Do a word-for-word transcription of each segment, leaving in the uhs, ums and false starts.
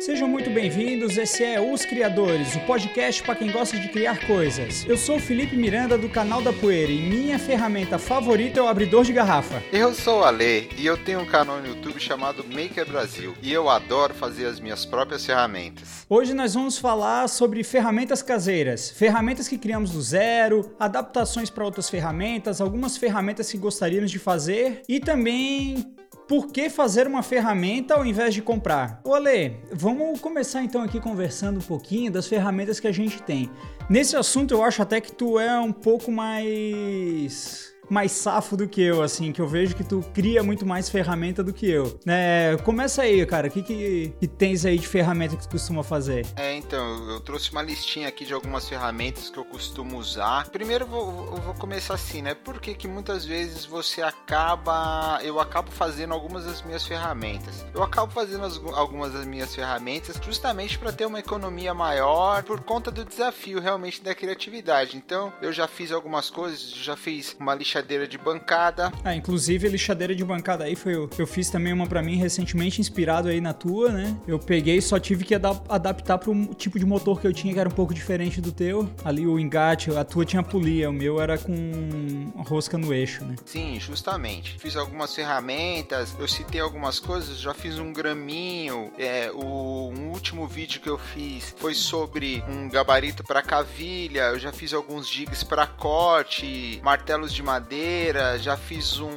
Sejam muito bem-vindos, esse é Os Criadores, o podcast para quem gosta de criar coisas. Eu sou o Felipe Miranda do Canal da Poeira e minha ferramenta favorita é o abridor de garrafa. Eu sou o Ale e eu tenho um canal no YouTube chamado Maker Brasil e eu adoro fazer as minhas próprias ferramentas. Hoje nós vamos falar sobre ferramentas caseiras, ferramentas que criamos do zero, adaptações para outras ferramentas, algumas ferramentas que gostaríamos de fazer e também... por que fazer uma ferramenta ao invés de comprar? Ô Ale, vamos começar então aqui conversando um pouquinho das ferramentas que a gente tem. Nesse assunto eu acho até que tu é um pouco mais... mais safo do que eu, assim, que eu vejo que tu cria muito mais ferramenta do que eu. É, começa aí, cara, o que, que, que tens aí de ferramenta que tu costuma fazer? É, então, eu trouxe uma listinha aqui de algumas ferramentas que eu costumo usar. Primeiro eu vou, eu vou começar assim, né, porque que muitas vezes você acaba, eu acabo fazendo algumas das minhas ferramentas. Eu acabo fazendo as, algumas das minhas ferramentas justamente para ter uma economia maior por conta do desafio realmente da criatividade. Então, eu já fiz algumas coisas, já fiz uma lixa lixadeira de bancada. Ah, inclusive a lixadeira de bancada aí foi eu. Eu fiz também uma pra mim recentemente, inspirado aí na tua, né? Eu peguei, só tive que adap- adaptar pro tipo de motor que eu tinha, que era um pouco diferente do teu. Ali o engate, a tua tinha polia, o meu era com rosca no eixo, né? Sim, justamente. Fiz algumas ferramentas, eu citei algumas coisas, já fiz um graminho, é, o um último vídeo que eu fiz foi sobre um gabarito pra cavilha, eu já fiz alguns jigs pra corte, martelos de madeira, já fiz um, um,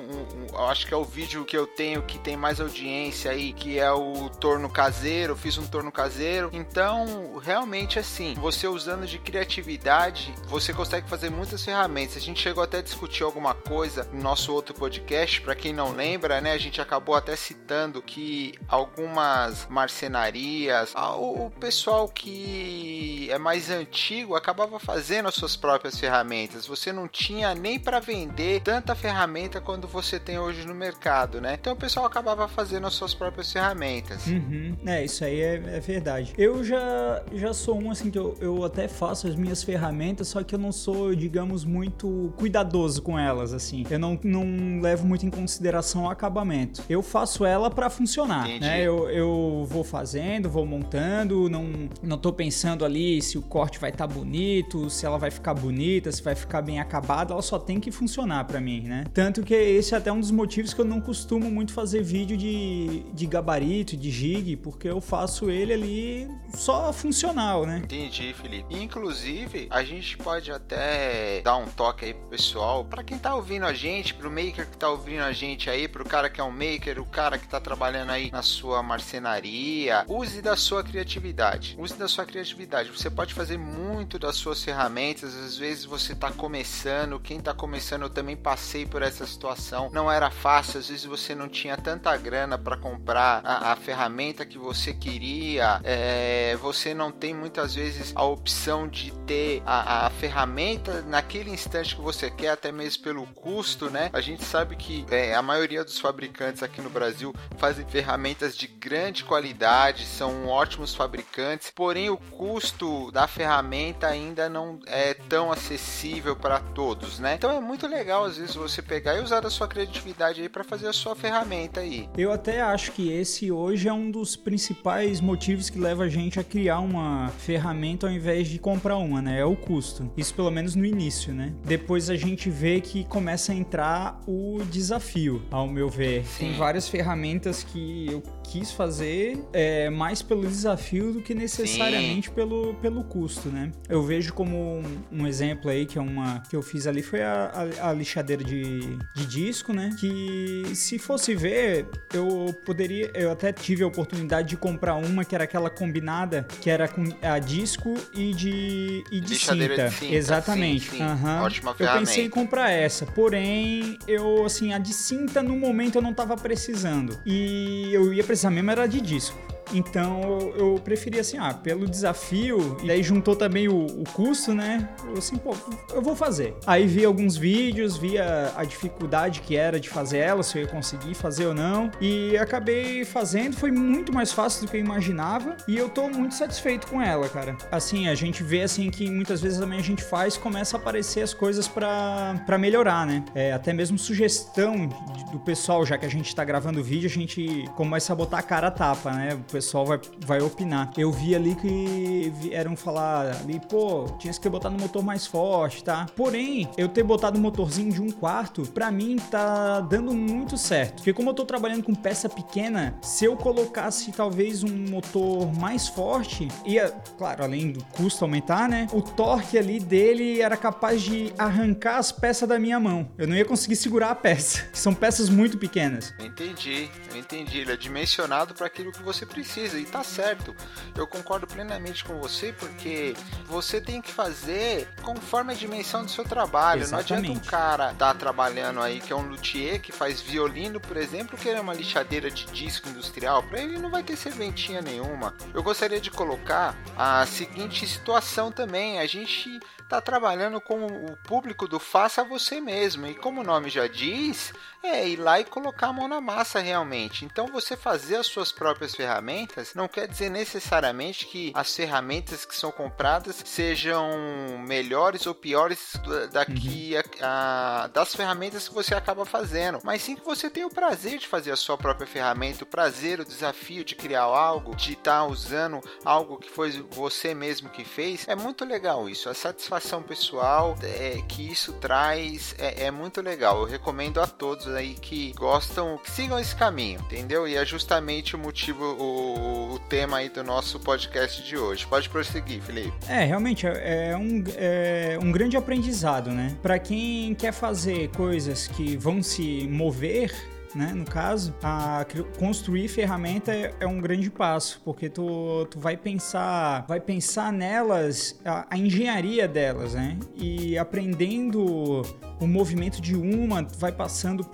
um, acho que é o vídeo que eu tenho que tem mais audiência aí, que é o torno caseiro, fiz um torno caseiro. Então, realmente assim, você usando de criatividade, você consegue fazer muitas ferramentas. A gente chegou até a discutir alguma coisa no nosso outro podcast, pra quem não lembra, né, a gente acabou até citando que algumas marcenarias, o, o pessoal que é mais antigo acabava fazendo as suas próprias ferramentas, você não tinha nem pra vender tanta ferramenta quando você tem hoje no mercado, né? Então o pessoal acabava fazendo as suas próprias ferramentas. Uhum. É, isso aí é, é verdade. Eu já, já sou um, assim, que eu, eu até faço as minhas ferramentas, só que eu não sou, digamos, muito cuidadoso com elas, assim. Eu não, não levo muito em consideração o acabamento. Eu faço ela pra funcionar, entendi, né? Eu, eu vou fazendo, vou montando, não, não tô pensando ali se o corte vai estar tá bonito, se ela vai ficar bonita, se vai ficar bem acabada, ela só tem que funcionar pra mim, né? Tanto que esse é até um dos motivos que eu não costumo muito fazer vídeo de, de gabarito, de jig, porque eu faço ele ali só funcional, né? Entendi, Felipe. Inclusive, a gente pode até dar um toque aí pro pessoal, pra quem tá ouvindo a gente, pro maker que tá ouvindo a gente aí, pro cara que é um maker, o cara que tá trabalhando aí na sua marcenaria, use da sua criatividade. Use da sua criatividade. Você pode fazer muito das suas ferramentas, às vezes você tá começando, quem tá começando, eu também passei por essa situação, não era fácil, às vezes você não tinha tanta grana para comprar a, a ferramenta que você queria, é, você não tem muitas vezes a opção de ter a, a ferramenta naquele instante que você quer, até mesmo pelo custo, né? A gente sabe que é, a maioria dos fabricantes aqui no Brasil fazem ferramentas de grande qualidade, são ótimos fabricantes, porém o custo da ferramenta ainda não é tão acessível para todos, né? Então é muito legal legal às vezes você pegar e usar a sua criatividade aí para fazer a sua ferramenta aí. Eu até acho que esse hoje é um dos principais motivos que leva a gente a criar uma ferramenta ao invés de comprar uma, né? É o custo. Isso pelo menos no início, né? Depois a gente vê que começa a entrar o desafio, ao meu ver. Sim. Tem várias ferramentas que eu quis fazer é, mais pelo desafio do que necessariamente pelo, pelo custo, né? Eu vejo como um, um exemplo aí que é uma que eu fiz ali foi a, a a lixadeira de, de disco, né? Que se fosse ver, eu poderia, eu até tive a oportunidade de comprar uma que era aquela combinada, que era com a disco e de, e de cinta. De cinta. Exatamente. Sim, sim. Uhum. Ótima ferramenta. Eu pensei em comprar essa, porém, eu, assim, a de cinta no momento eu não tava precisando. E eu ia precisar mesmo era de disco. Então eu preferi assim, ah, pelo desafio, e daí juntou também o, o custo, né? Eu assim, pô, eu vou fazer. Aí vi alguns vídeos, vi a, a dificuldade que era de fazer ela, se eu ia conseguir fazer ou não, e acabei fazendo, foi muito mais fácil do que eu imaginava, e eu tô muito satisfeito com ela, cara. Assim, a gente vê assim que muitas vezes também a gente faz, começa a aparecer as coisas pra, pra melhorar, né? É, até mesmo sugestão do pessoal, já que a gente tá gravando o vídeo, a gente começa a botar a cara a tapa, né? O pessoal vai, vai opinar. Eu vi ali que vieram falar ali, pô, tinha que botar no motor mais forte, tá? Porém, eu ter botado um motorzinho de um quarto, pra mim tá dando muito certo. Porque como eu tô trabalhando com peça pequena, se eu colocasse talvez um motor mais forte, ia, claro, além do custo aumentar, né? O torque ali dele era capaz de arrancar as peças da minha mão. Eu não ia conseguir segurar a peça. São peças muito pequenas. Entendi, eu entendi. Ele é dimensionado para aquilo que você precisa e tá certo. Eu concordo plenamente com você, porque você tem que fazer conforme a dimensão do seu trabalho. Exatamente. Não adianta um cara tá trabalhando aí que é um luthier que faz violino, por exemplo, que é uma lixadeira de disco industrial, para ele não vai ter serventia nenhuma. Eu gostaria de colocar a seguinte situação também: a gente tá trabalhando com o público do faça você mesmo, e como o nome já diz, é ir lá e colocar a mão na massa realmente. Então você fazer as suas próprias ferramentas não quer dizer necessariamente que as ferramentas que são compradas sejam melhores ou piores da que a, a, das ferramentas que você acaba fazendo, mas sim que você tem o prazer de fazer a sua própria ferramenta, o prazer, o desafio de criar algo, de estar usando algo que foi você mesmo que fez. É muito legal isso, a satisfação pessoal é, que isso traz é, é muito legal. Eu recomendo a todos aí que gostam, que sigam esse caminho, entendeu? E é justamente o motivo, o, o tema aí do nosso podcast de hoje. Pode prosseguir, Felipe. É, realmente é um, é um grande aprendizado, né? Para quem quer fazer coisas que vão se mover, né? No caso, a construir ferramenta é um grande passo, porque tu, tu vai pensar vai pensar nelas, a, a engenharia delas, né? E aprendendo o movimento de uma, tu vai passando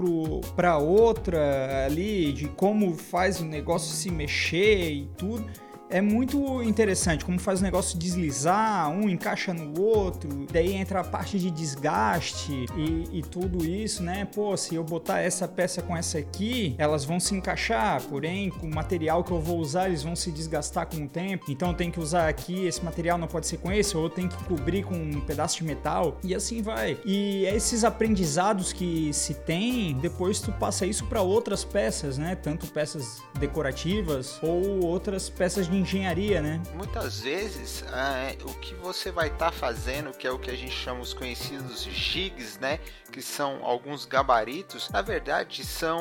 para outra ali, de como faz o negócio se mexer e tudo. É muito interessante como faz o negócio deslizar, um encaixa no outro, daí entra a parte de desgaste e, e tudo isso, né? Pô, se eu botar essa peça com essa aqui, elas vão se encaixar, porém, com o material que eu vou usar, eles vão se desgastar com o tempo. Então, eu tenho que usar aqui, esse material não pode ser com esse, ou eu tenho que cobrir com um pedaço de metal, e assim vai. E esses aprendizados que se tem, depois tu passa isso para outras peças, né? Tanto peças decorativas ou outras peças de engenharia, né? Muitas vezes é, o que você vai estar tá fazendo, que é o que a gente chama os conhecidos jigs, né? Que são alguns gabaritos, na verdade são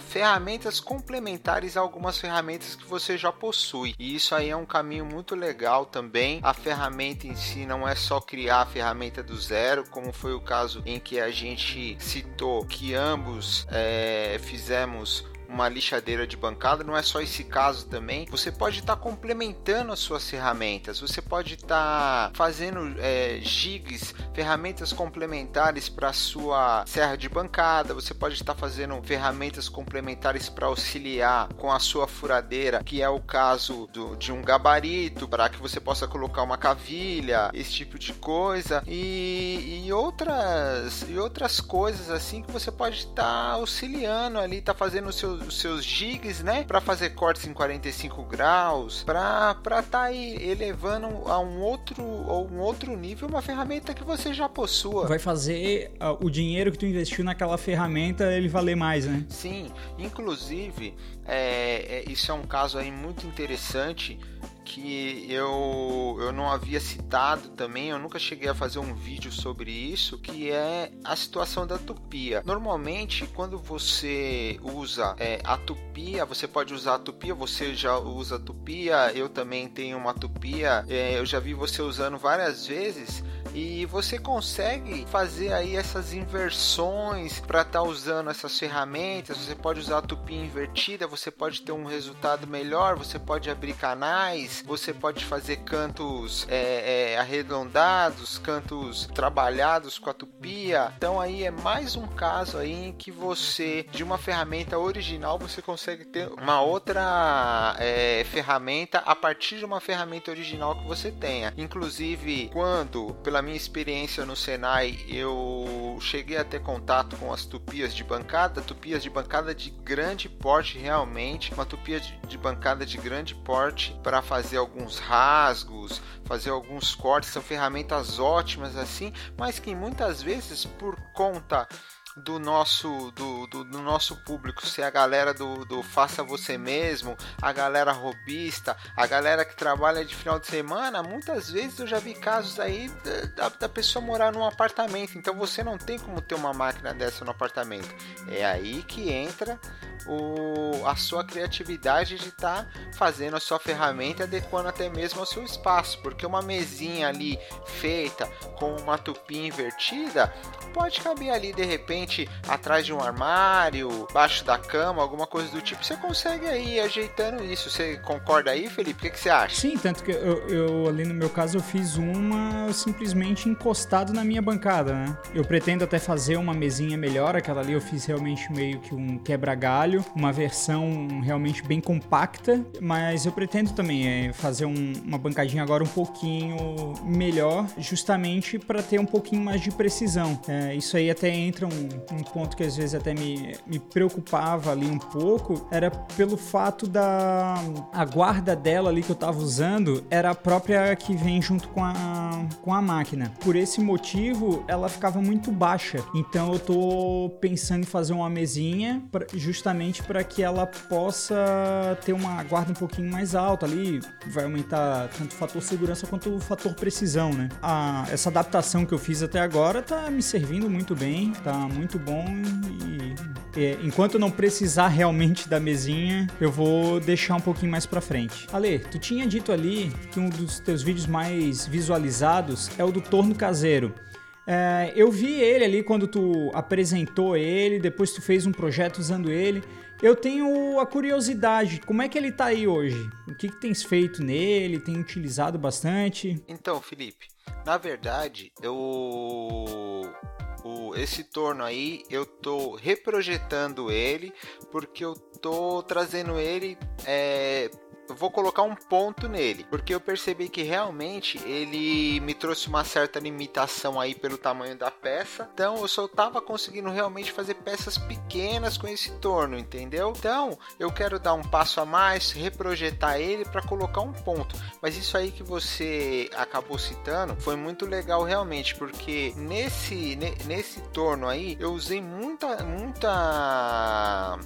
ferramentas complementares a algumas ferramentas que você já possui, e isso aí é um caminho muito legal também. A ferramenta em si não é só criar a ferramenta do zero, como foi o caso em que a gente citou que ambos é, fizemos uma lixadeira de bancada. Não é só esse caso também, você pode estar tá complementando as suas ferramentas, você pode estar tá fazendo é, jigs, ferramentas complementares para a sua serra de bancada, você pode estar tá fazendo ferramentas complementares para auxiliar com a sua furadeira, que é o caso do, de um gabarito, para que você possa colocar uma cavilha, esse tipo de coisa, e, e, outras, e outras coisas assim que você pode estar tá auxiliando ali, está fazendo o seu os seus jigs, né, para fazer cortes em quarenta e cinco graus, para para tá aí elevando a um outro ou um outro nível uma ferramenta que você já possua. Vai fazer uh, o dinheiro que tu investiu naquela ferramenta ele valer mais, né? Sim, inclusive é, é, isso é um caso aí muito interessante que eu, eu não havia citado também, eu nunca cheguei a fazer um vídeo sobre isso, que é a situação da tupia. Normalmente, quando você usa é, a tupia, você pode usar a tupia, você já usa a tupia, eu também tenho uma tupia, é, eu já vi você usando várias vezes, e você consegue fazer aí essas inversões para estar tá usando essas ferramentas. Você pode usar a tupia invertida, você pode ter um resultado melhor, você pode abrir canais, você pode fazer cantos é, é, arredondados, cantos trabalhados com a tupia. Então aí é mais um caso aí em que você, de uma ferramenta original, você consegue ter uma outra é, ferramenta a partir de uma ferramenta original que você tenha. Inclusive, quando, pela minha experiência no Senai, eu cheguei a ter contato com as tupias de bancada, tupias de bancada de grande porte realmente, uma tupia de, de bancada de grande porte para fazer fazer alguns rasgos, fazer alguns cortes, são ferramentas ótimas assim, mas que muitas vezes por conta do nosso, do, do, do nosso público, se é a galera do, do faça você mesmo, a galera robista, a galera que trabalha de final de semana, muitas vezes eu já vi casos aí da, da pessoa morar num apartamento, então você não tem como ter uma máquina dessa no apartamento. É aí que entra o, a sua criatividade de estar tá fazendo a sua ferramenta, adequando até mesmo ao seu espaço, porque uma mesinha ali feita com uma tupinha invertida pode caber ali de repente atrás de um armário, baixo da cama, alguma coisa do tipo. Você consegue aí ajeitando isso. Você concorda aí, Felipe? O que, que você acha? Sim, tanto que eu, eu ali no meu caso eu fiz uma simplesmente encostado na minha bancada, né? Eu pretendo até fazer uma mesinha melhor, aquela ali eu fiz realmente meio que um quebra-galho, uma versão realmente bem compacta, mas eu pretendo também é, fazer um, uma bancadinha agora um pouquinho melhor, justamente para ter um pouquinho mais de precisão. É, isso aí até entra um, um ponto que às vezes até me, me preocupava ali um pouco, era pelo fato da a guarda dela ali que eu tava usando, era a própria que vem junto com a, com a máquina. Por esse motivo, ela ficava muito baixa, então eu tô pensando em fazer uma mesinha pra, justamente para que ela possa ter uma guarda um pouquinho mais alta ali, vai aumentar tanto o fator segurança quanto o fator precisão, né? A, essa adaptação que eu fiz até agora tá me servindo muito bem, tá muito bom e é, enquanto eu não precisar realmente da mesinha, eu vou deixar um pouquinho mais para frente. Ale, tu tinha dito ali que um dos teus vídeos mais visualizados é o do torno caseiro. É, eu vi ele ali quando tu apresentou ele, depois tu fez um projeto usando ele. Eu tenho a curiosidade, como é que ele tá aí hoje? O que que tens feito nele? Tem utilizado bastante? Então, Felipe, na verdade, eu... O, esse torno aí, eu tô reprojetando ele, porque eu tô trazendo ele... É... Eu vou colocar um ponto nele, porque eu percebi que realmente ele me trouxe uma certa limitação aí pelo tamanho da peça, então eu só tava conseguindo realmente fazer peças pequenas com esse torno, entendeu? Então eu quero dar um passo a mais, reprojetar ele para colocar um ponto. Mas isso aí que você acabou citando foi muito legal realmente, porque nesse, nesse torno aí eu usei muita, muita...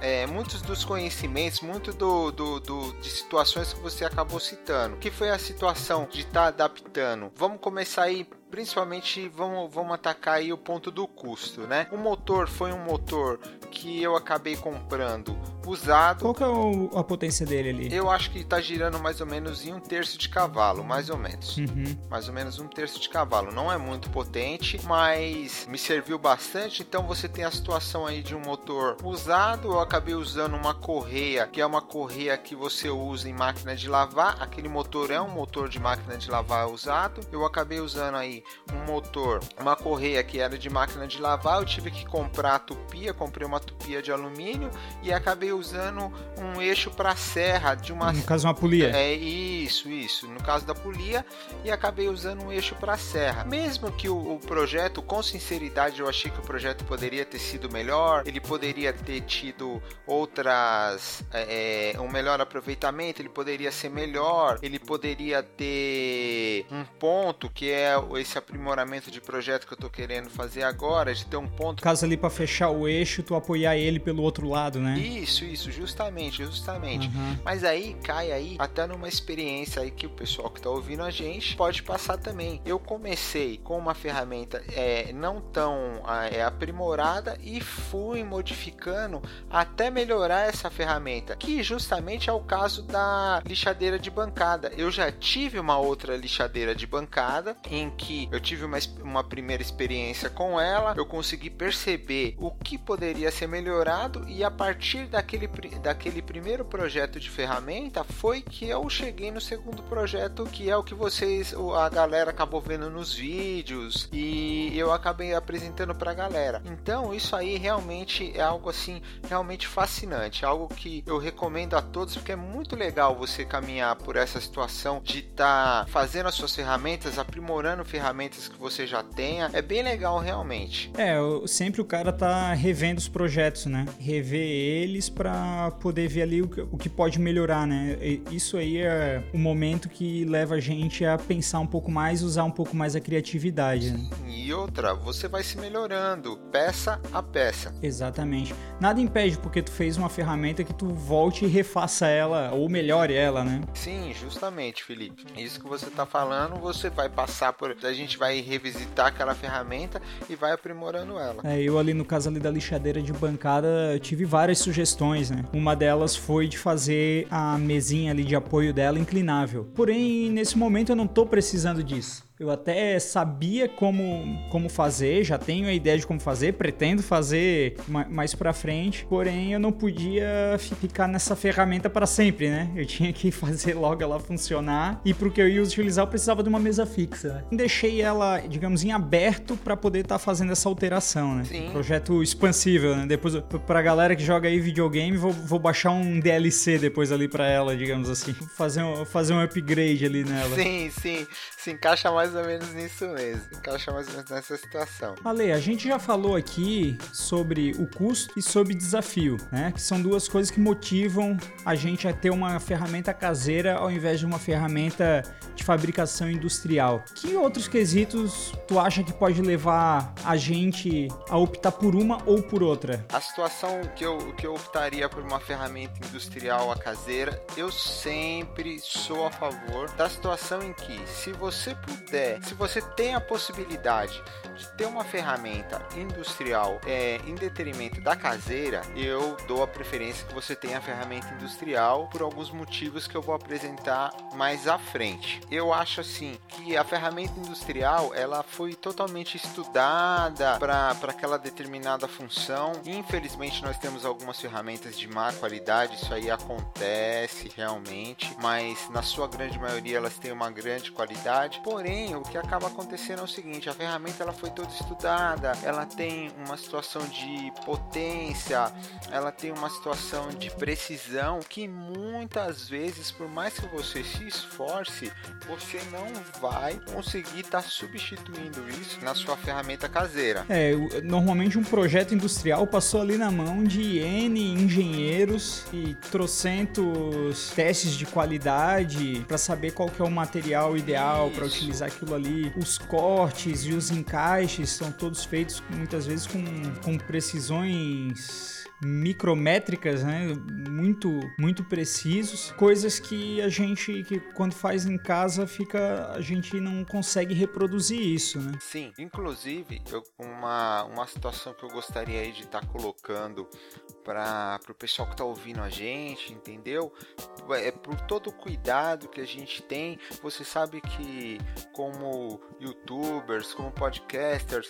É, muitos dos conhecimentos, muito do, do, do, de situações que você acabou citando, que foi a situação de estar tá adaptando. Vamos começar aí, principalmente vamos, vamos atacar aí o ponto do custo, né? O motor foi um motor que eu acabei comprando usado. Qual que é o, a potência dele ali? Eu acho que tá girando mais ou menos em um terço de cavalo, mais ou menos. Uhum. Mais ou menos um terço de cavalo. Não é muito potente, mas me serviu bastante. Então você tem a situação aí de um motor usado. Eu acabei usando uma correia, que é uma correia que você usa em máquina de lavar. Aquele motor é um motor de máquina de lavar usado. Eu acabei usando aí um motor, uma correia que era de máquina de lavar. Eu tive que comprar a tupia, comprei uma tupia de alumínio e acabei usando um eixo para serra de uma... No caso, uma polia. É isso, isso. No caso da polia, e acabei usando um eixo para serra. Mesmo que o, o projeto, com sinceridade, eu achei que o projeto poderia ter sido melhor, ele poderia ter tido outras... É, um melhor aproveitamento, ele poderia ser melhor, ele poderia ter um ponto, que é esse aprimoramento de projeto que eu tô querendo fazer agora, de ter um ponto... Caso ali para fechar o eixo, tu apoiar ele pelo outro lado, né? Isso, isso, justamente, justamente. Uhum. Mas aí cai aí até numa experiência aí que o pessoal que tá ouvindo a gente pode passar também. Eu comecei com uma ferramenta é, não tão é, aprimorada e fui modificando até melhorar essa ferramenta, que justamente é o caso da lixadeira de bancada. Eu já tive uma outra lixadeira de bancada em que eu tive uma, uma primeira experiência com ela, eu consegui perceber o que poderia ser melhorado e a partir da Daquele, daquele primeiro projeto de ferramenta foi que eu cheguei no segundo projeto, que é o que vocês, a galera acabou vendo nos vídeos e eu acabei apresentando pra galera. Então isso aí realmente é algo assim, realmente fascinante, algo que eu recomendo a todos, porque é muito legal você caminhar por essa situação de estar tá fazendo as suas ferramentas, aprimorando ferramentas que você já tenha, é bem legal realmente. É, eu, sempre o cara tá revendo os projetos, né? Rever eles, para poder ver ali o que, o que pode melhorar, né? E isso aí é o momento que leva a gente a pensar um pouco mais, usar um pouco mais a criatividade. Sim, né? E outra, você vai se melhorando, peça a peça. Exatamente. Nada impede porque tu fez uma ferramenta que tu volte e refaça ela, ou melhore ela, né? Sim, justamente, Felipe. Isso que você tá falando, você vai passar por... A gente vai revisitar aquela ferramenta e vai aprimorando ela. É, eu ali no caso ali da lixadeira de bancada, tive várias sugestões, né? Uma delas foi de fazer a mesinha ali de apoio dela inclinável. Porém, nesse momento eu não tô precisando disso. Eu até sabia como, como fazer, já tenho a ideia de como fazer, pretendo fazer mais pra frente, porém eu não podia ficar nessa ferramenta para sempre, né? Eu tinha que fazer logo ela funcionar e pro que eu ia utilizar eu precisava de uma mesa fixa. Deixei ela, digamos, em aberto pra poder estar tá fazendo essa alteração, né? Sim. Projeto expansível, né? Depois, pra galera que joga aí videogame, vou, vou baixar um D L C depois ali pra ela, digamos assim. Vou fazer um, fazer um upgrade ali nela. Sim, sim. Se encaixa mais mais ou menos nisso mesmo, encaixa mais ou menos nessa situação. Ale, a gente já falou aqui sobre o custo e sobre desafio, né? Que são duas coisas que motivam a gente a ter uma ferramenta caseira ao invés de uma ferramenta de fabricação industrial. Que outros quesitos tu acha que pode levar a gente a optar por uma ou por outra? A situação que eu, que eu optaria por uma ferramenta industrial a caseira, eu sempre sou a favor da situação em que, se você puder, se você tem a possibilidade de ter uma ferramenta industrial é, em detrimento da caseira, eu dou a preferência que você tenha a ferramenta industrial por alguns motivos que eu vou apresentar mais à frente. Eu acho assim que a ferramenta industrial ela foi totalmente estudada para para aquela determinada função. Infelizmente nós temos algumas ferramentas de má qualidade, isso aí acontece realmente, mas na sua grande maioria elas têm uma grande qualidade. Porém, o que acaba acontecendo é o seguinte: a ferramenta ela foi toda estudada, ela tem uma situação de potência, ela tem uma situação de precisão que muitas vezes, por mais que você se esforce, você não vai conseguir estar tá substituindo isso na sua ferramenta caseira. É, normalmente um projeto industrial passou ali na mão de N engenheiros e trocentos testes de qualidade para saber qual que é o material ideal para utilizar aquilo ali, os cortes e os encaixes são todos feitos muitas vezes com, com precisões micrométricas, né? Muito, muito precisos, coisas que a gente, que quando faz em casa fica, a gente não consegue reproduzir isso, né? Sim, inclusive eu, uma, uma situação que eu gostaria aí de estar tá colocando para o pessoal que está ouvindo a gente, entendeu? É por todo o cuidado que a gente tem. Você sabe que como youtubers, como podcasters,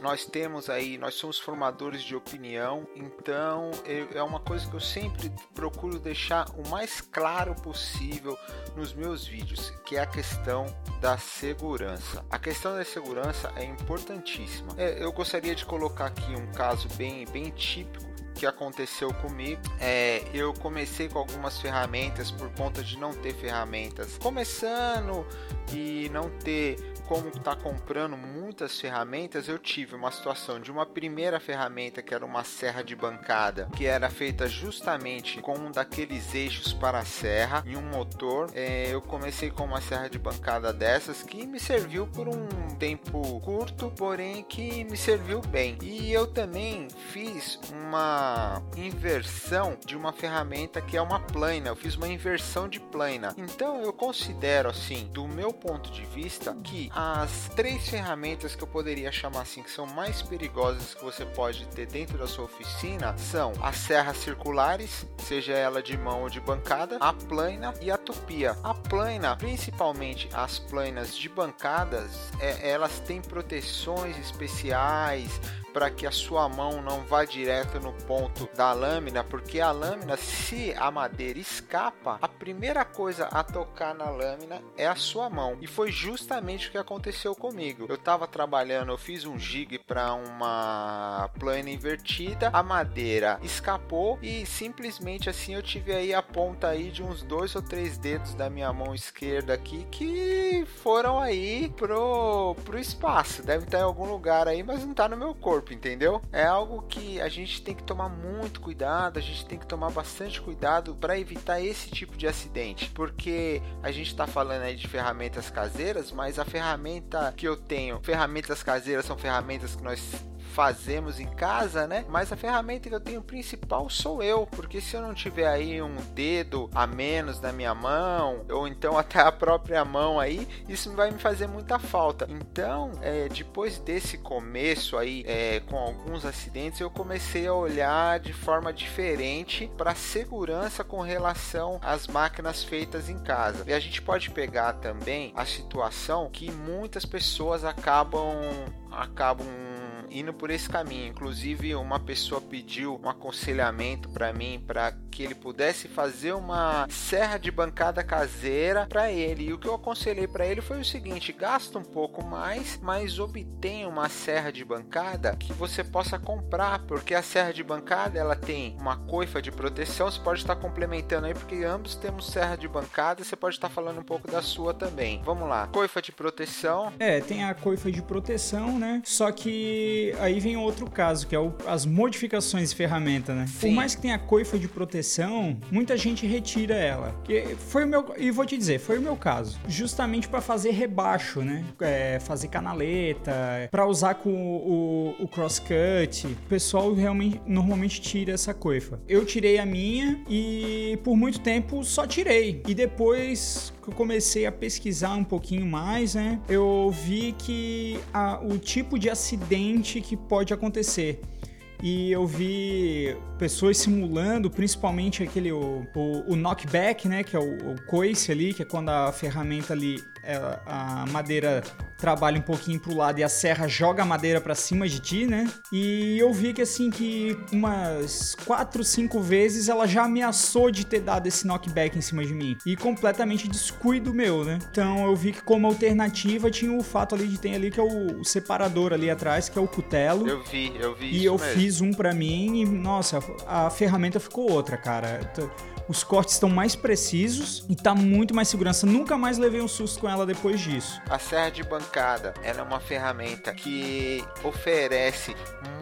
nós temos aí, nós somos formadores de opinião, então eu, é uma coisa que eu sempre procuro deixar o mais claro possível nos meus vídeos, que é a questão da segurança. A questão da segurança é importantíssima. Eu gostaria de colocar aqui um caso bem, bem típico que aconteceu comigo. É, eu comecei com algumas ferramentas por conta de não ter ferramentas começando e não ter como tá comprando muitas ferramentas. Eu tive uma situação de uma primeira ferramenta que era uma serra de bancada, que era feita justamente com um daqueles eixos para a serra e um motor. É, eu comecei com uma serra de bancada dessas que me serviu por um tempo curto, porém que me serviu bem. E eu também fiz uma inversão de uma ferramenta que é uma plana. Eu fiz uma inversão de plana. Então eu considero assim, do meu ponto de vista, que as três ferramentas que eu poderia chamar assim que são mais perigosas que você pode ter dentro da sua oficina são as serras circulares, seja ela de mão ou de bancada, a plana e a tupia. A plana, principalmente as planas de bancadas, é, elas têm proteções especiais para que a sua mão não vá direto no ponto da lâmina, porque a lâmina, se a madeira escapa, a primeira coisa a tocar na lâmina é a sua mão. E foi justamente o que aconteceu comigo. Eu estava trabalhando, eu fiz um jig para uma plana invertida, a madeira escapou e simplesmente assim eu tive aí a ponta aí de uns dois ou três dedos da minha mão esquerda aqui que foram aí pro, pro espaço. Deve estar em algum lugar aí, mas não está no meu corpo. corpo, entendeu? É algo que a gente tem que tomar muito cuidado, a gente tem que tomar bastante cuidado para evitar esse tipo de acidente, porque a gente está falando aí de ferramentas caseiras, mas a ferramenta que eu tenho, ferramentas caseiras são ferramentas que nós fazemos em casa, né? Mas a ferramenta que eu tenho principal sou eu, porque se eu não tiver aí um dedo a menos na minha mão, ou então até a própria mão aí, isso vai me fazer muita falta. Então, é, depois desse começo aí, é, com alguns acidentes, eu comecei a olhar de forma diferente para a segurança com relação às máquinas feitas em casa. E a gente pode pegar também a situação que muitas pessoas acabam acabam indo por esse caminho. Inclusive, uma pessoa pediu um aconselhamento para mim para que ele pudesse fazer uma serra de bancada caseira para ele, e o que eu aconselhei para ele foi o seguinte: gasta um pouco mais, mas obtenha uma serra de bancada que você possa comprar, porque a serra de bancada ela tem uma coifa de proteção. Você pode estar complementando aí, porque ambos temos serra de bancada, você pode estar falando um pouco da sua também. Vamos lá, coifa de proteção. É, tem a coifa de proteção, né? Só que aí vem outro caso, que é o, as modificações de ferramenta, né? Sim. Por mais que tenha a coifa de proteção, muita gente retira ela. E, foi o meu, e vou te dizer, foi o meu caso. Justamente para fazer rebaixo, né? É, fazer canaleta, para usar com o, o, o crosscut. O pessoal realmente, normalmente tira essa coifa. Eu tirei a minha e por muito tempo só tirei. E depois que eu comecei a pesquisar um pouquinho mais, né? Eu vi que a, o tipo de acidente que pode acontecer. E eu vi pessoas simulando, principalmente aquele o, o, o knockback, né, que é o, o coice ali, que é quando a ferramenta ali, ela, a madeira trabalha um pouquinho pro lado e a serra joga a madeira para cima de ti, né? E eu vi que assim, que umas quatro, cinco vezes ela já ameaçou de ter dado esse knockback em cima de mim. E completamente descuido meu, né? Então eu vi que como alternativa tinha o fato ali de ter ali que é o, o separador ali atrás, que é o cutelo. Eu vi, eu vi. E isso eu mesmo. Fiz um pra mim e, nossa, a ferramenta ficou outra, cara. Os cortes estão mais precisos e tá muito mais segurança. Nunca mais levei um susto com ela depois disso. A serra de bancada, ela é uma ferramenta que oferece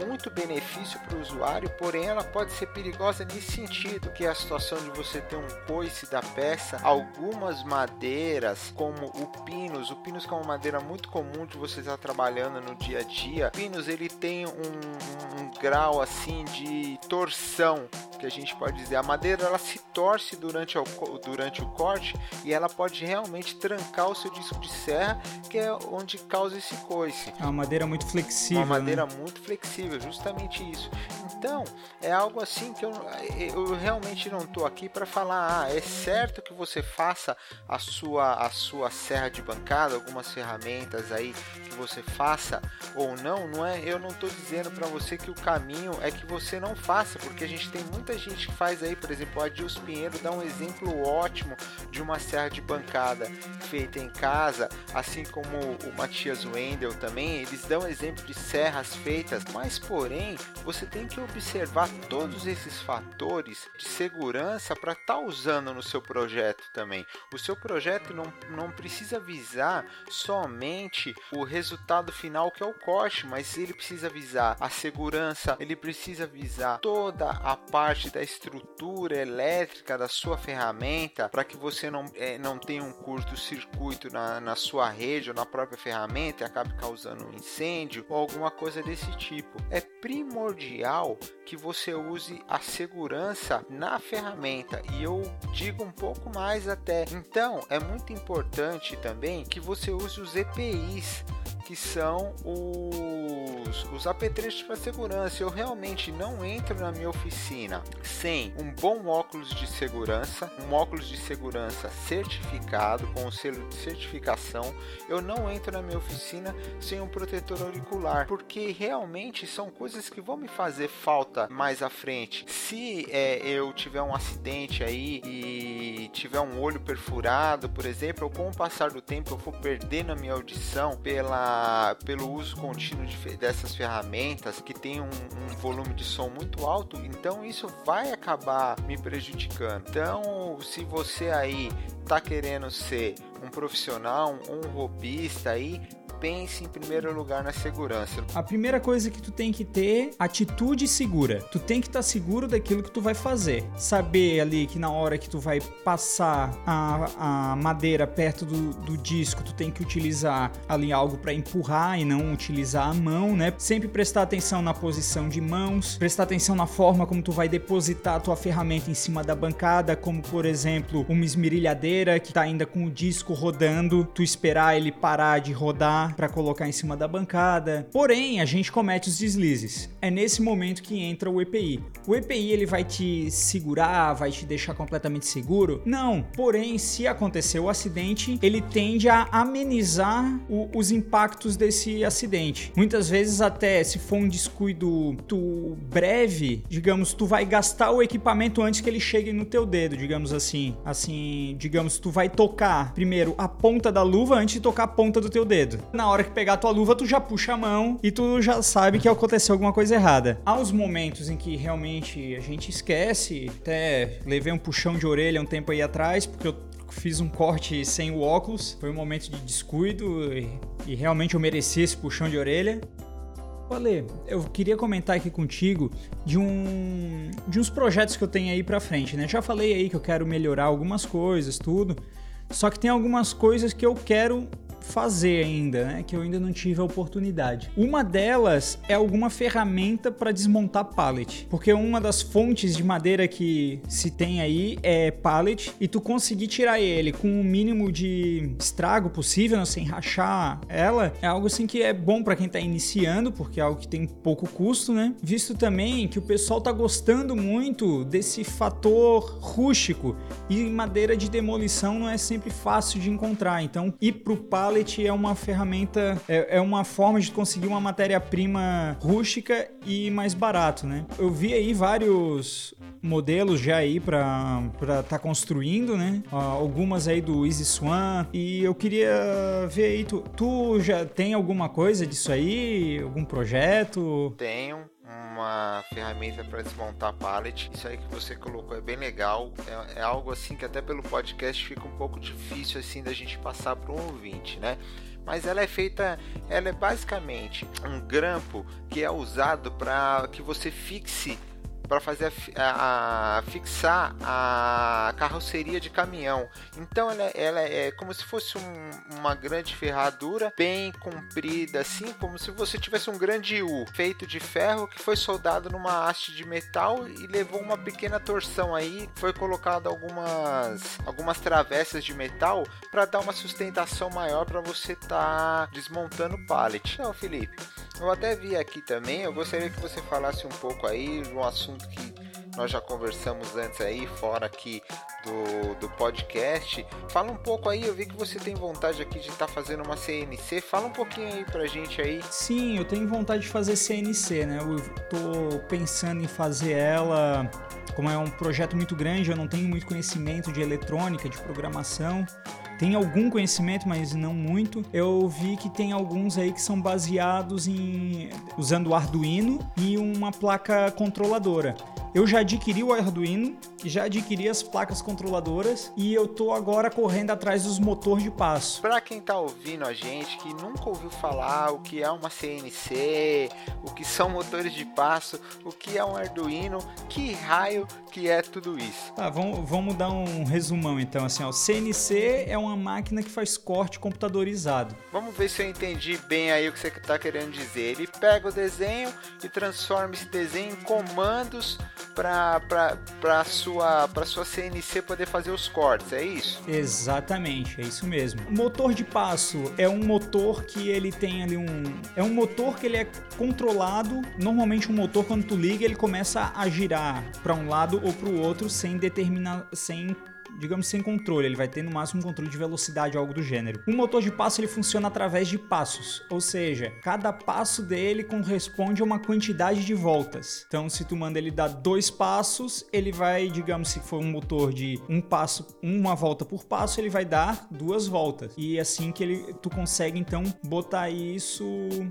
muito benefício para o usuário, porém ela pode ser perigosa nesse sentido, que é a situação de você ter um coice da peça. Algumas madeiras, como o pinus, o pinus que é uma madeira muito comum de você estar trabalhando no dia a dia, o pinus ele tem um, um, um grau assim de torção, que a gente pode dizer, a madeira ela se torce durante o, durante o corte e ela pode realmente trancar o seu disco de serra, que é onde causa esse coice. É uma madeira muito flexível. Uma madeira, né? Muito flexível, justamente isso. Então, é algo assim que eu, eu realmente não estou aqui para falar, ah, é certo que você faça a sua, a sua serra de bancada, algumas ferramentas aí que você faça ou não, não é, eu não estou dizendo para você que o caminho é que você não faça, porque a gente tem muita gente que faz aí, por exemplo, o Adilson Pinheiro dá um exemplo ótimo de uma serra de bancada feita em casa, assim como o Matthias Wandel também, eles dão exemplo de serras feitas, mas porém, você tem que observar todos esses fatores de segurança para estar tá usando no seu projeto também. O seu projeto não, não precisa visar somente o resultado final, que é o corte, mas ele precisa visar a segurança, ele precisa visar toda a parte da estrutura elétrica da sua ferramenta, para que você não, é, não tenha um curto-circuito na, na sua rede ou na própria ferramenta e acabe causando um incêndio ou alguma coisa desse tipo. É primordial que você use a segurança na ferramenta, e eu digo um pouco mais até. Então, é muito importante também que você use os E P Is, que são os, os apetrechos para segurança. Eu realmente não entro na minha oficina sem um bom óculos de segurança, um óculos de segurança certificado, com o selo de certificação. Eu não entro na minha oficina sem um protetor auricular, porque realmente são coisas que vão me fazer falta mais à frente. Se é, eu tiver um acidente aí e tiver um olho perfurado, por exemplo, ou com o passar do tempo eu for perdendo a minha audição pela pelo uso contínuo de, dessas ferramentas que tem um, um volume de som muito alto, então isso vai acabar me prejudicando. Então, se você aí tá querendo ser um profissional, um robista aí, pense em primeiro lugar na segurança. A primeira coisa que tu tem que ter, atitude segura. Tu tem que estar seguro daquilo que tu vai fazer. Saber ali que na hora que tu vai passar a, a madeira perto do, do disco, tu tem que utilizar ali algo para empurrar e não utilizar a mão, né? Sempre prestar atenção na posição de mãos, prestar atenção na forma como tu vai depositar a tua ferramenta em cima da bancada, como por exemplo, uma esmerilhadeira que tá ainda com o disco rodando, tu esperar ele parar de rodar para colocar em cima da bancada. Porém, a gente comete os deslizes. É nesse momento que entra o E P I. O E P I ele vai te segurar, vai te deixar completamente seguro? Não. Porém, se acontecer o acidente, ele tende a amenizar o, os impactos desse acidente. Muitas vezes até se for um descuido tu breve, digamos, tu vai gastar o equipamento antes que ele chegue no teu dedo, digamos assim. Assim, digamos, tu vai tocar primeiro a ponta da luva antes de tocar a ponta do teu dedo. Na hora que pegar a tua luva, tu já puxa a mão e tu já sabe que aconteceu alguma coisa errada. Há os momentos em que realmente a gente esquece, até levei um puxão de orelha um tempo aí atrás, porque eu fiz um corte sem o óculos, foi um momento de descuido e, e realmente eu mereci esse puxão de orelha. Ale, eu queria comentar aqui contigo de, um, de uns projetos que eu tenho aí pra frente, né? Já falei aí que eu quero melhorar algumas coisas, tudo, só que tem algumas coisas que eu quero fazer ainda, né? Que eu ainda não tive a oportunidade. Uma delas é alguma ferramenta para desmontar pallet, porque uma das fontes de madeira que se tem aí é pallet, e tu conseguir tirar ele com o mínimo de estrago possível, né? Sem rachar ela, é algo assim que é bom para quem tá iniciando, porque é algo que tem pouco custo, né? Visto também que o pessoal tá gostando muito desse fator rústico, e madeira de demolição não é sempre fácil de encontrar, então ir pro pallet é uma ferramenta, é, é uma forma de conseguir uma matéria-prima rústica e mais barato, né? Eu vi aí vários modelos já aí para para tá construindo, né? Ó, algumas aí do Izzy Swan, e eu queria ver aí, tu, tu já tem alguma coisa disso aí? Algum projeto? Tenho uma ferramenta para desmontar pallet. Isso aí que você colocou é bem legal. É, é algo assim que até pelo podcast fica um pouco difícil assim da gente passar para um ouvinte, né? Mas ela é feita, ela é basicamente um grampo que é usado para que você fixe, para fazer a, a, a fixar a carroceria de caminhão. Então ela, ela é como se fosse um, uma grande ferradura bem comprida, assim como se você tivesse um grande U feito de ferro que foi soldado numa haste de metal e levou uma pequena torção aí, foi colocado algumas algumas travessas de metal para dar uma sustentação maior para você estar tá desmontando o pallet. Não, Felipe, eu até vi aqui também, eu gostaria que você falasse um pouco aí de um assunto que nós já conversamos antes aí, fora aqui do, do podcast. Fala um pouco aí, eu vi que você tem vontade aqui de estar tá fazendo uma C N C. Fala um pouquinho aí pra gente aí. Sim, eu tenho vontade de fazer C N C, né? Eu tô pensando em fazer ela, como é um projeto muito grande, eu não tenho muito conhecimento de eletrônica, de programação. Tem algum conhecimento, mas não muito. Eu vi que tem alguns aí que são baseados em usando o Arduino e uma placa controladora. Eu já adquiri o Arduino, já adquiri as placas controladoras e eu tô agora correndo atrás dos motores de passo. Para quem tá ouvindo a gente que nunca ouviu falar o que é uma C N C, o que são motores de passo, o que é um Arduino, que raio que é tudo isso? Tá, vamos, vamos dar um resumão então, assim, ó, C N C é uma máquina que faz corte computadorizado. Vamos ver se eu entendi bem aí o que você tá querendo dizer. Ele pega o desenho e transforma esse desenho em comandos para para sua para sua C N C poder fazer os cortes, é isso? Exatamente, é isso mesmo. O motor de passo é um motor que ele tem ali um é um motor que ele é controlado. Normalmente um motor, quando tu liga, ele começa a girar para um lado ou para o outro sem determinar sem digamos, sem controle. Ele vai ter no máximo um controle de velocidade, algo do gênero. O motor de passo ele funciona através de passos, ou seja, cada passo dele corresponde a uma quantidade de voltas. Então, se tu manda ele dar dois passos, ele vai, digamos, se for um motor de um passo, uma volta por passo, ele vai dar duas voltas. E assim que ele, tu consegue, então, botar isso...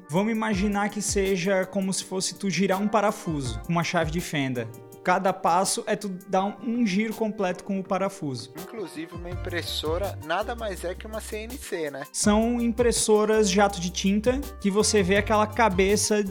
Vamos imaginar que seja como se fosse tu girar um parafuso, uma chave de fenda. Cada passo é tu dar um, um giro completo com o parafuso. Inclusive, uma impressora nada mais é que uma C N C, né? São impressoras jato de tinta que você vê aquela cabeça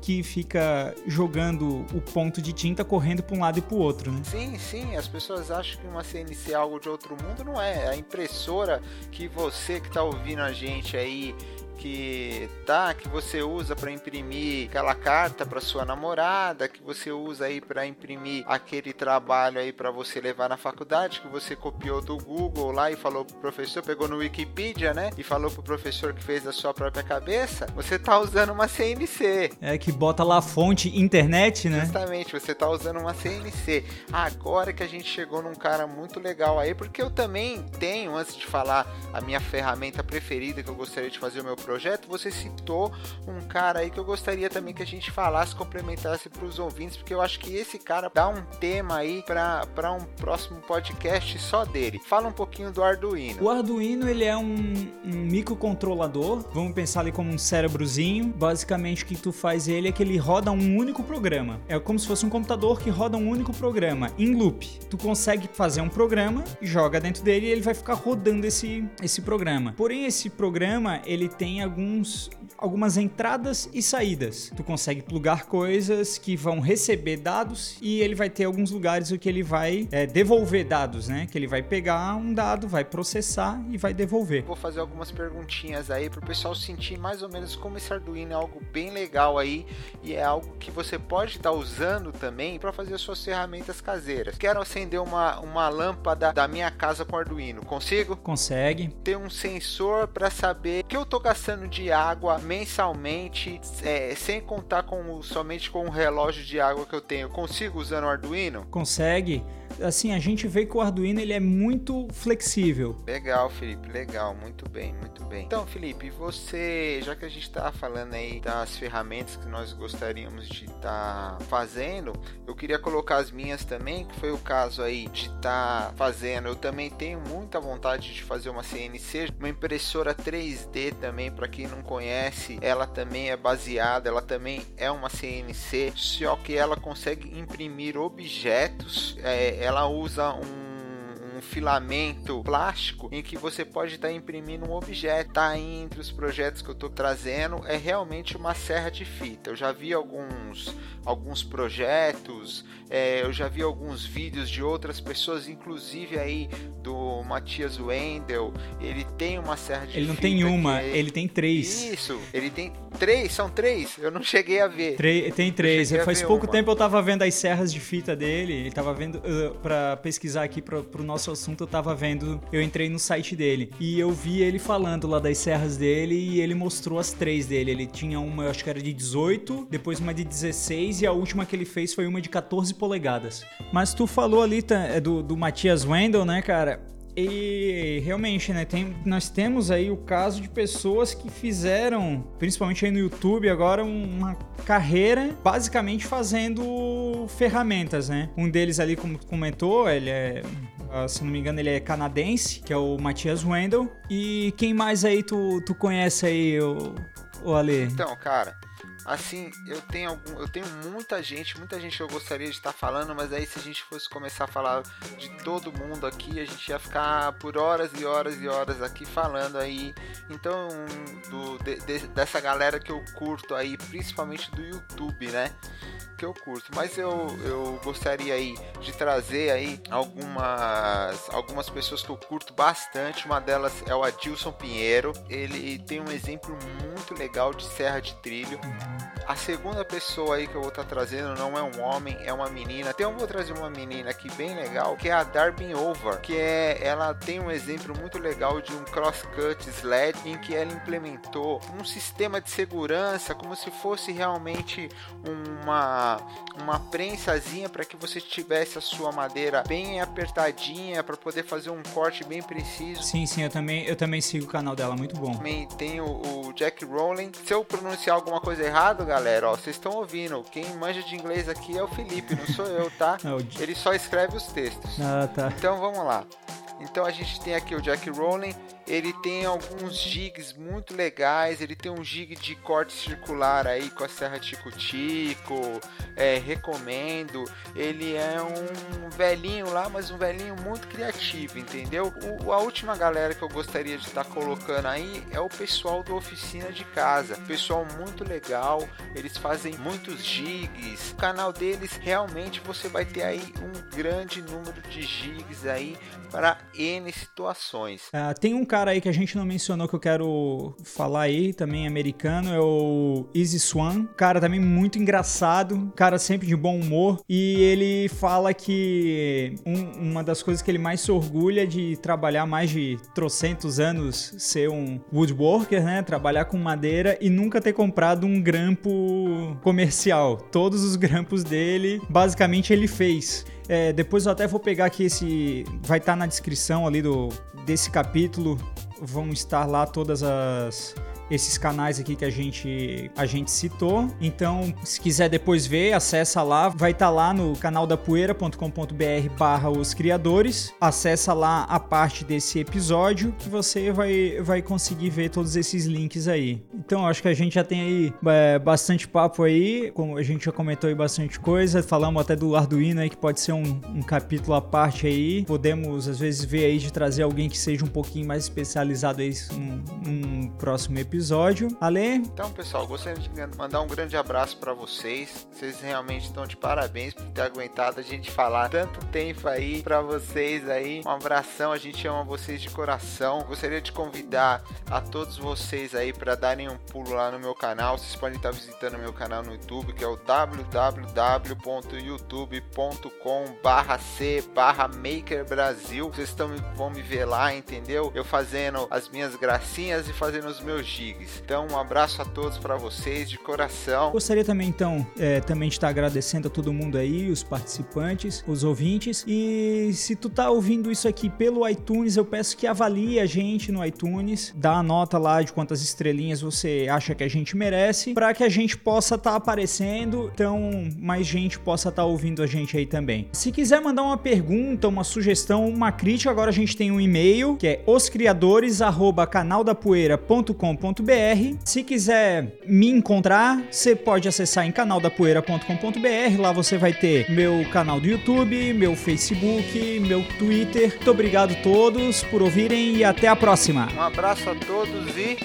que fica jogando o ponto de tinta correndo para um lado e para o outro, né? Sim, sim. As pessoas acham que uma C N C é algo de outro mundo. Não é. A impressora que você que está ouvindo a gente aí... que tá, que você usa para imprimir aquela carta para sua namorada, que você usa aí para imprimir aquele trabalho aí para você levar na faculdade, que você copiou do Google lá e falou pro professor, pegou no Wikipedia, né? E falou pro professor que fez a sua própria cabeça. Você tá usando uma C N C. É que bota lá a fonte internet, né? Justamente, você tá usando uma C N C. Agora que a gente chegou num cara muito legal aí, porque eu também tenho, antes de falar a minha ferramenta preferida que eu gostaria de fazer o meu projeto, você citou um cara aí que eu gostaria também que a gente falasse, complementasse para os ouvintes, porque eu acho que esse cara dá um tema aí para um próximo podcast só dele. Fala um pouquinho do Arduino. O Arduino, ele é um, um microcontrolador, vamos pensar ali como um cérebrozinho. Basicamente o que tu faz ele é que ele roda um único programa. É como se fosse um computador que roda um único programa, em loop. Tu consegue fazer um programa, joga dentro dele e ele vai ficar rodando esse, esse programa. Porém, esse programa, ele tem Alguns, algumas entradas e saídas. Tu consegue plugar coisas que vão receber dados e ele vai ter alguns lugares que ele vai é, devolver dados, né? Que ele vai pegar um dado, vai processar e vai devolver. Vou fazer algumas perguntinhas aí pro pessoal sentir mais ou menos como esse Arduino é algo bem legal aí e é algo que você pode estar usando também para fazer as suas ferramentas caseiras. Quero acender uma, uma lâmpada da minha casa com Arduino. Consigo? Consegue. Tem um sensor para saber que eu tô gastando de água mensalmente, é, sem contar com o, somente com o relógio de água que eu tenho. Consigo usando o Arduino? Consegue. Assim, a gente vê que o Arduino ele é muito flexível. Legal, Felipe, legal, muito bem, muito bem. Então, Felipe, você, já que a gente está falando aí das ferramentas que nós gostaríamos de estar tá fazendo, eu queria colocar as minhas também, que foi o caso aí de estar tá fazendo. Eu também tenho muita vontade de fazer uma C N C, uma impressora três D também, para quem não conhece, ela também é baseada, ela também é uma C N C, só que ela consegue imprimir objetos, é, ela usa um um filamento plástico em que você pode estar tá imprimindo um objeto. Tá aí entre os projetos que eu estou trazendo, é realmente uma serra de fita. Eu já vi alguns, alguns projetos, é, eu já vi alguns vídeos de outras pessoas, inclusive aí do Matthias Wandel. Ele tem uma serra de fita. Ele não fita tem uma, ele... ele tem três. Isso, ele tem três, são três? Eu não cheguei a ver. Tre- tem três, faz pouco uma. tempo eu estava vendo as serras de fita dele, ele estava vendo, uh, para pesquisar aqui para o nosso assunto, eu tava vendo, eu entrei no site dele e eu vi ele falando lá das serras dele e ele mostrou as três dele. Ele tinha uma, eu acho que era de dezoito, depois uma de dezesseis e a última que ele fez foi uma de catorze polegadas. Mas tu falou ali do, do Matthias Wandel, né, cara? E realmente, né, tem, nós temos aí o caso de pessoas que fizeram, principalmente aí no YouTube agora, uma carreira basicamente fazendo ferramentas, né? Um deles ali, como tu comentou, ele é... Uh, se não me engano, ele é canadense, que é o Matthias Wandel. E quem mais aí tu, tu conhece aí, o, o Ale? Então, cara, assim, eu tenho, algum, eu tenho muita gente, muita gente que eu gostaria de estar falando, mas aí se a gente fosse começar a falar de todo mundo aqui, a gente ia ficar por horas e horas e horas aqui falando aí. Então, do, de, de, dessa galera que eu curto aí, principalmente do YouTube, né? Que eu curto, mas eu, eu gostaria aí de trazer aí algumas, algumas pessoas que eu curto bastante. Uma delas é o Adilson Pinheiro, ele tem um exemplo muito legal de serra de trilho. A segunda pessoa aí que eu vou estar tá trazendo não é um homem, é uma menina. Então eu vou trazer uma menina aqui bem legal, que é a Darby Over, que é, ela tem um exemplo muito legal de um crosscut sled em que ela implementou um sistema de segurança como se fosse realmente uma uma prensazinha para que você tivesse a sua madeira bem apertadinha para poder fazer um corte bem preciso. Sim, sim, eu também, eu também sigo o canal dela, muito bom. Também tem o, o Jack Rowling. Se eu pronunciar alguma coisa errada, galera, ó, vocês estão ouvindo, quem manja de inglês aqui é o Felipe, não sou eu, tá? Ele só escreve os textos. Ah, tá. Então vamos lá. Então a gente tem aqui o Jack Rowling, ele tem alguns jigs muito legais, ele tem um jig de corte circular aí com a serra tico-tico, é, recomendo, ele é um velhinho lá, mas um velhinho muito criativo, entendeu? O, a última galera que eu gostaria de estar tá colocando aí é o pessoal do Oficina de Casa, pessoal muito legal, eles fazem muitos jigs, o canal deles realmente você vai ter aí um grande número de jigs aí para N situações. Ah, tem um cara aí que a gente não mencionou que eu quero falar aí, também americano, é o Izzy Swan, cara também muito engraçado, cara sempre de bom humor, e ele fala que um, uma das coisas que ele mais se orgulha de trabalhar mais de trocentos anos, ser um woodworker, né, trabalhar com madeira e nunca ter comprado um grampo comercial, todos os grampos dele, basicamente ele fez. É, depois eu até vou pegar aqui esse... Vai estar tá na descrição ali do, desse capítulo. Vão estar lá todas as... esses canais aqui que a gente, a gente citou. Então, se quiser depois ver, acessa lá. Vai estar tá lá no canaldapoeira.com.br barra os criadores. Acessa lá a parte desse episódio que você vai, vai conseguir ver todos esses links aí. Então, acho que a gente já tem aí é, bastante papo aí. Como a gente já comentou aí bastante coisa. Falamos até do Arduino aí, que pode ser um, um capítulo à parte aí. Podemos, às vezes, ver aí de trazer alguém que seja um pouquinho mais especializado aí num um próximo episódio. episódio. Ale? Então, pessoal, gostaria de mandar um grande abraço para vocês. Vocês realmente estão de parabéns por ter aguentado a gente falar tanto tempo aí para vocês aí. Um abração, a gente ama vocês de coração. Gostaria de convidar a todos vocês aí para darem um pulo lá no meu canal. Vocês podem estar visitando o meu canal no YouTube, que é o w w w ponto youtube ponto com barra c barra Maker Brasil. Vocês tão, vão me ver lá, entendeu? Eu fazendo as minhas gracinhas e fazendo os meus giros. Então, um abraço a todos para vocês, de coração. Gostaria também, então, é, também de estar agradecendo a todo mundo aí, os participantes, os ouvintes. E se tu tá ouvindo isso aqui pelo iTunes, eu peço que avalie a gente no iTunes, dá a nota lá de quantas estrelinhas você acha que a gente merece, para que a gente possa estar tá aparecendo, então mais gente possa estar tá ouvindo a gente aí também. Se quiser mandar uma pergunta, uma sugestão, uma crítica, agora a gente tem um e-mail, que é oscriadores arroba canaldapoeira ponto com ponto br. Se quiser me encontrar, você pode acessar em canaldapoeira ponto com ponto br. Lá você vai ter meu canal do YouTube, meu Facebook, meu Twitter. Muito obrigado a todos por ouvirem e até a próxima. Um abraço a todos e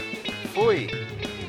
fui!